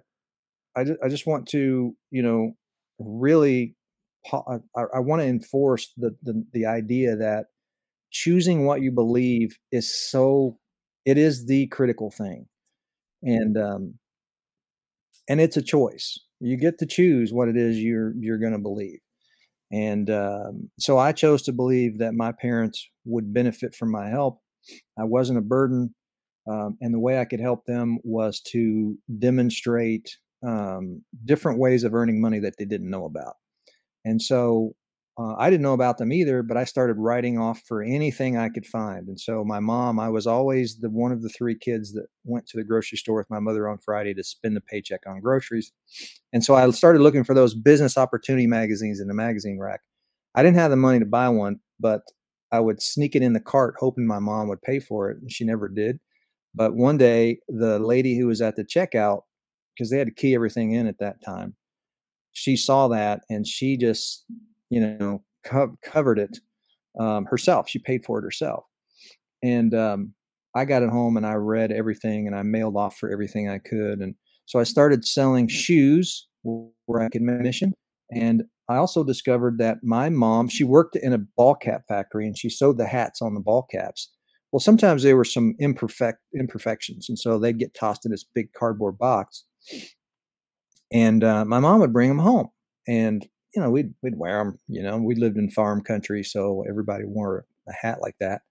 I just, I just want to, you know, really, I, I want to enforce the, the, the idea that choosing what you believe is so, it is the critical thing. And, um, and it's a choice. You get to choose what it is you're, you're going to believe. And, um, so I chose to believe that my parents would benefit from my help. I wasn't a burden. Um, and the way I could help them was to demonstrate um, different ways of earning money that they didn't know about. And so uh, I didn't know about them either, but I started writing off for anything I could find. And so my mom, I was always the one of the three kids that went to the grocery store with my mother on Friday to spend the paycheck on groceries. And so I started looking for those business opportunity magazines in the magazine rack. I didn't have the money to buy one, but I would sneak it in the cart, hoping my mom would pay for it. And she never did. But one day, the lady who was at the checkout, because they had to key everything in at that time, she saw that, and she just, you know, co- covered it um, herself. She paid for it herself. And um, I got it home, and I read everything, and I mailed off for everything I could. And so I started selling shoes where I could commission. And I also discovered that my mom, she worked in a ball cap factory, and she sewed the hats on the ball caps. Well, sometimes there were some imperfect imperfections, and so they'd get tossed in this big cardboard box. And uh, my mom would bring them home, and you know we'd we'd wear them. You know, we lived in farm country, so everybody wore a hat like that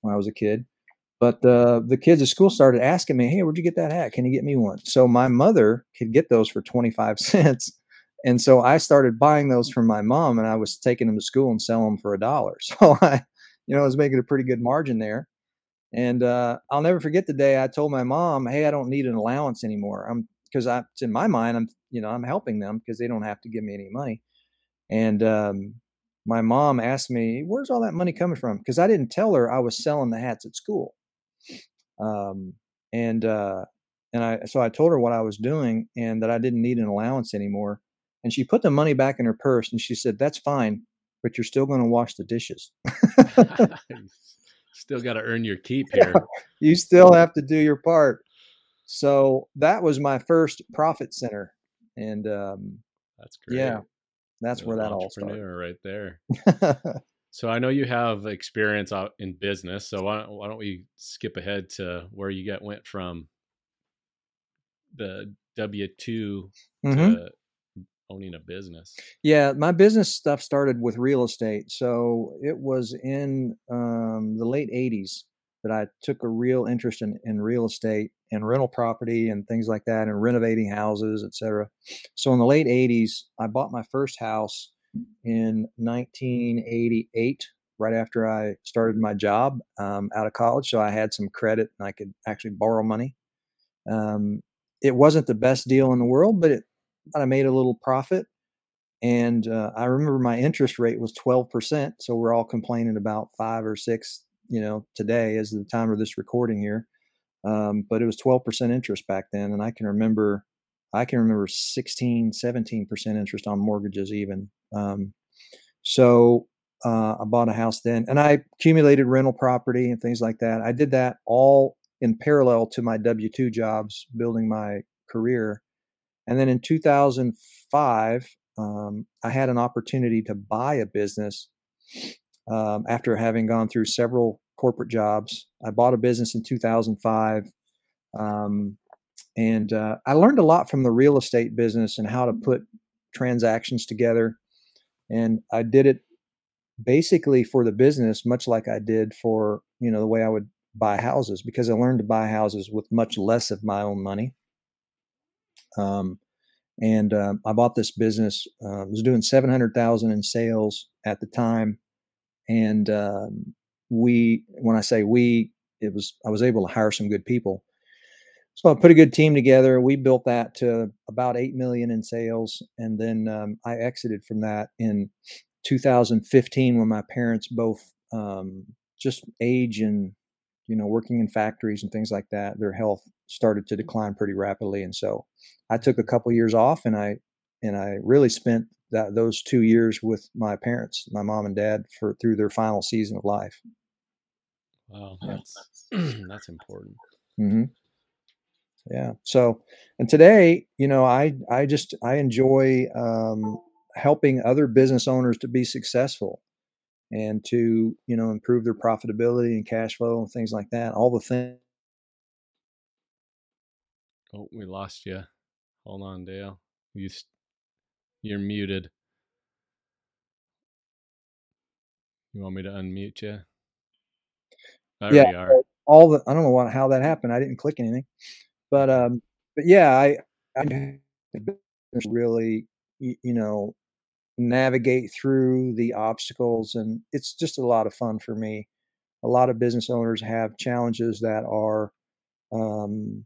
when I was a kid. But uh, the kids at school started asking me, "Hey, where'd you get that hat? Can you get me one?" So my mother could get those for twenty-five cents, and so I started buying those from my mom, and I was taking them to school and selling them for a dollar. So I, you know, I was making a pretty good margin there. And uh, I'll never forget the day I told my mom, "Hey, I don't need an allowance anymore." I'm because I, it's in my mind, I'm you know I'm helping them because they don't have to give me any money. And um, my mom asked me, "Where's all that money coming from?" Because I didn't tell her I was selling the hats at school. Um, and uh, and I so I told her what I was doing and that I didn't need an allowance anymore. And she put the money back in her purse and she said, "That's fine, but you're still going to wash the dishes. Still got to earn your keep here. Yeah, you still have to do your part. So that was my first profit center. And um, that's great. Yeah, that's You're where that all started. Right there. So I know you have experience out in business. So why don't, why don't we skip ahead to where you got went from the W two mm-hmm. to owning a business? Yeah, my business stuff started with real estate. So it was in um, the late eighties that I took a real interest in, in real estate and rental property and things like that, and renovating houses, et cetera. So in the late eighties, I bought my first house in nineteen eighty-eight, right after I started my job um, out of college. So I had some credit and I could actually borrow money. Um, it wasn't the best deal in the world, but it but I made a little profit. And uh, I remember my interest rate was twelve percent. So we're all complaining about five or six, you know, today is the time of this recording here. Um, but it was twelve percent interest back then. And I can remember, I can remember sixteen, seventeen percent interest on mortgages even. Um, so uh, I bought a house then, and I accumulated rental property and things like that. I did that all in parallel to my W two jobs, building my career. And then in two thousand five, um, I had an opportunity to buy a business um, after having gone through several corporate jobs. I bought a business in two thousand five, um, and uh, I learned a lot from the real estate business and how to put transactions together. And I did it basically for the business, much like I did for, you know, the way I would buy houses, because I learned to buy houses with much less of my own money. Um, and, um, I bought this business, uh, I was doing seven hundred thousand in sales at the time. And, um, we, when I say we, it was, I was able to hire some good people. So I put a good team together. We built that to about eight million in sales. And then, um, I exited from that in two thousand fifteen when my parents both, um, just age and, you know, working in factories and things like that, their health started to decline pretty rapidly. And so I took a couple of years off, and I, and I really spent that, those two years with my parents, my mom and dad, for through their final season of life. Wow. That's, that's important. Mm-hmm. Yeah. So, and today, you know, I, I just, I enjoy, um, helping other business owners to be successful and to, you know, improve their profitability and cash flow and things like that. All the things. Oh, we lost you. Hold on, Dale. You, you're muted. You want me to unmute you? There yeah, we are. All the I don't know what, how that happened. I didn't click anything, but um, but yeah, I, I really, you know, navigate through the obstacles, and it's just a lot of fun for me. A lot of business owners have challenges that are, um.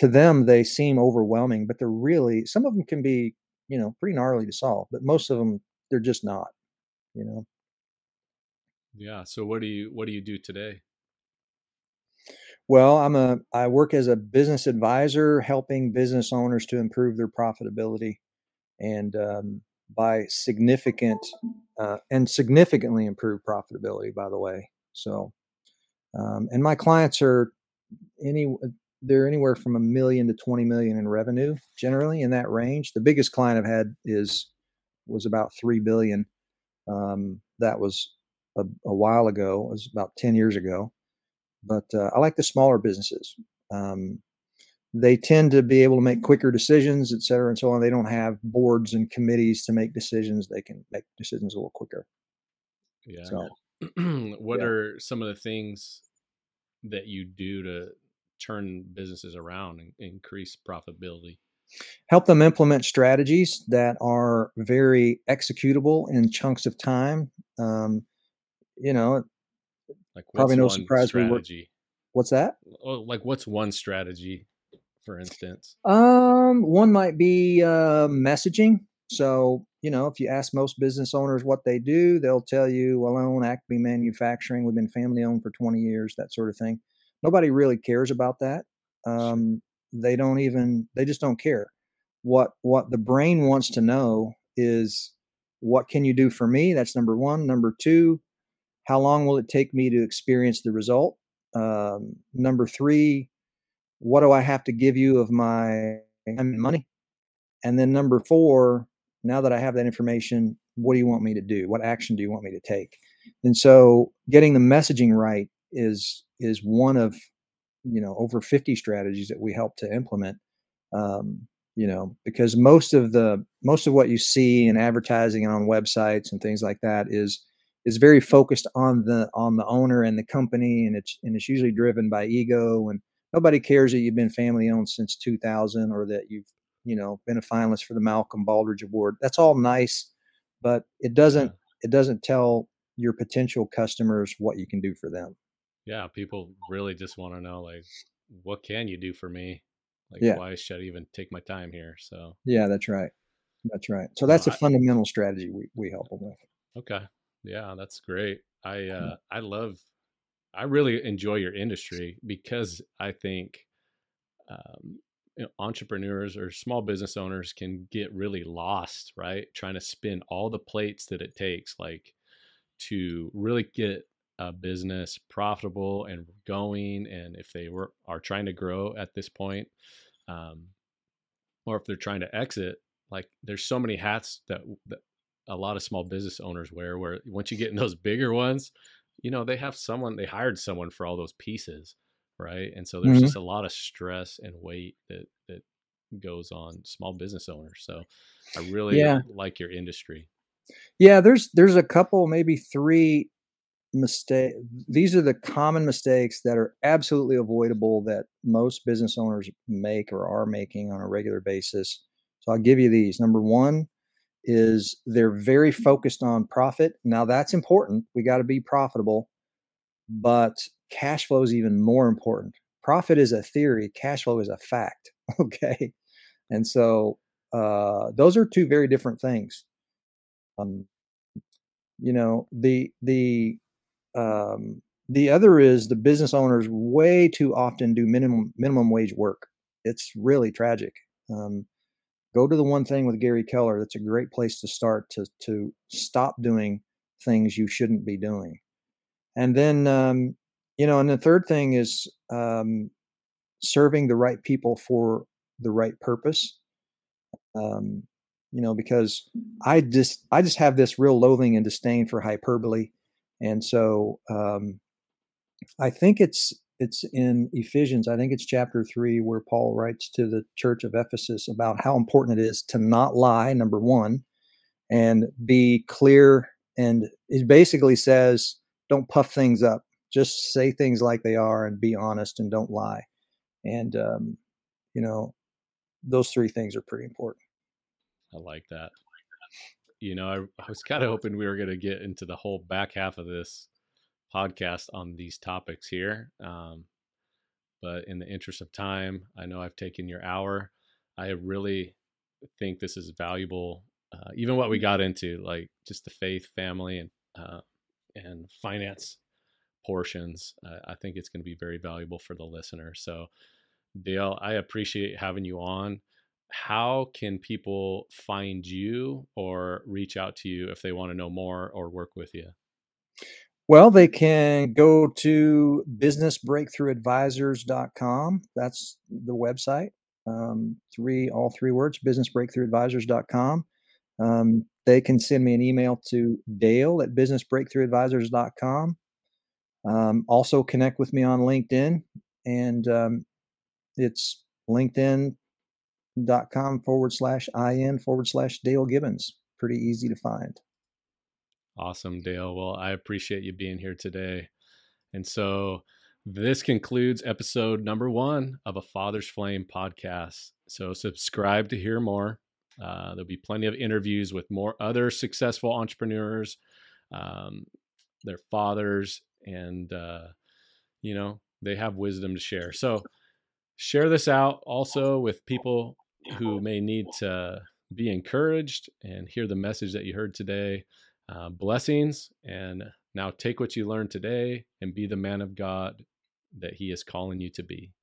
To them, they seem overwhelming, but they're really, some of them can be, you know, pretty gnarly to solve, but most of them, they're just not, you know? Yeah. So what do you, what do you do today? Well, I'm a, I work as a business advisor, helping business owners to improve their profitability and um, by significant uh, and significantly improve profitability, by the way. So, um, and my clients are any, they're anywhere from a million to twenty million in revenue, generally in that range. The biggest client I've had is, was about three billion. Um, that was a, a while ago. It was about ten years ago, but, uh, I like the smaller businesses. Um, they tend to be able to make quicker decisions, et cetera, and so on. They don't have boards and committees to make decisions. They can make decisions a little quicker. Yeah. So, what yeah. are some of the things that you do to turn businesses around and increase profitability? Help them implement strategies that are very executable in chunks of time. Um, you know, like probably no surprise. We work, what's that? Like what's one strategy, for instance? Um, one might be uh, messaging. So, you know, if you ask most business owners what they do, they'll tell you, well, I own Acme Manufacturing. We've been family owned for twenty years, that sort of thing. Nobody really cares about that. Um, they don't even, they just don't care. What, what the brain wants to know is what can you do for me? That's number one. Number two, how long will it take me to experience the result? Um, number three, what do I have to give you of my money? And then number four, now that I have that information, what do you want me to do? What action do you want me to take? And so getting the messaging right is is one of, you know, over fifty strategies that we help to implement, um, you know, because most of the most of what you see in advertising and on websites and things like that is is very focused on the on the owner and the company. And it's and it's usually driven by ego, and nobody cares that you've been family owned since two thousand or that you've, you know, been a finalist for the Malcolm Baldrige Award. That's all nice, but it doesn't it doesn't tell your potential customers what you can do for them. Yeah, people really just want to know, like, what can you do for me? Like, yeah. Why should I even take my time here? So yeah, that's right. That's right. So that's no, a I, fundamental strategy we, we help them with. Okay. Yeah, that's great. I, uh, I love, I really enjoy your industry because I think um, you know, entrepreneurs or small business owners can get really lost, right? Trying to spin all the plates that it takes, like, to really get a business profitable and going, and if they were are trying to grow at this point, um, or if they're trying to exit, like there's so many hats that, that a lot of small business owners wear. Where once you get in those bigger ones, you know they have someone, they hired someone for all those pieces, right? And so there's mm-hmm. just a lot of stress and weight that that goes on small business owners. So I really yeah. like your industry. Yeah, there's there's a couple, maybe three. Mistake. These are the common mistakes that are absolutely avoidable that most business owners make or are making on a regular basis. So I'll give you these. Number one is they're very focused on profit. Now that's important. We got to be profitable, but cash flow is even more important. Profit is a theory. Cash flow is a fact. Okay. And so uh, those are two very different things. Um, you know, the, the, Um, the other is the business owners way too often do minimum minimum wage work. It's really tragic. Um, go to the one thing with Gary Keller. That's a great place to start to to stop doing things you shouldn't be doing. And then um, you know, and the third thing is um, serving the right people for the right purpose. Um, you know, because I just I just have this real loathing and disdain for hyperbole. And so um, I think it's it's in Ephesians, I think it's chapter three, where Paul writes to the church of Ephesus about how important it is to not lie, number one, and be clear. And it basically says, don't puff things up. Just say things like they are and be honest and don't lie. And, um, you know, those three things are pretty important. I like that. You know, I, I was kind of hoping we were going to get into the whole back half of this podcast on these topics here. Um, but in the interest of time, I know I've taken your hour. I really think this is valuable. Uh, even what we got into, like just the faith, family, and, uh, and finance portions, uh, I think it's going to be very valuable for the listener. So Dale, I appreciate having you on. How can people find you or reach out to you if they want to know more or work with you? Well, they can go to business breakthrough advisors dot com. That's the website. Um, three, all three words, business breakthrough advisors dot com. Um, they can send me an email to Dale at business breakthrough advisors dot com. Um, also connect with me on LinkedIn, and um, it's LinkedIn. dot com forward slash IN forward slash Dale Gibbons. Pretty easy to find. Awesome, Dale. Well, I appreciate you being here today. And so this concludes episode number one of A Father's Flame podcast. So subscribe to hear more. Uh, there'll be plenty of interviews with more other successful entrepreneurs, um, their fathers, and, uh, you know, they have wisdom to share. So share this out also with people who may need to be encouraged and hear the message that you heard today. Uh, blessings. And now take what you learned today and be the man of God that He is calling you to be.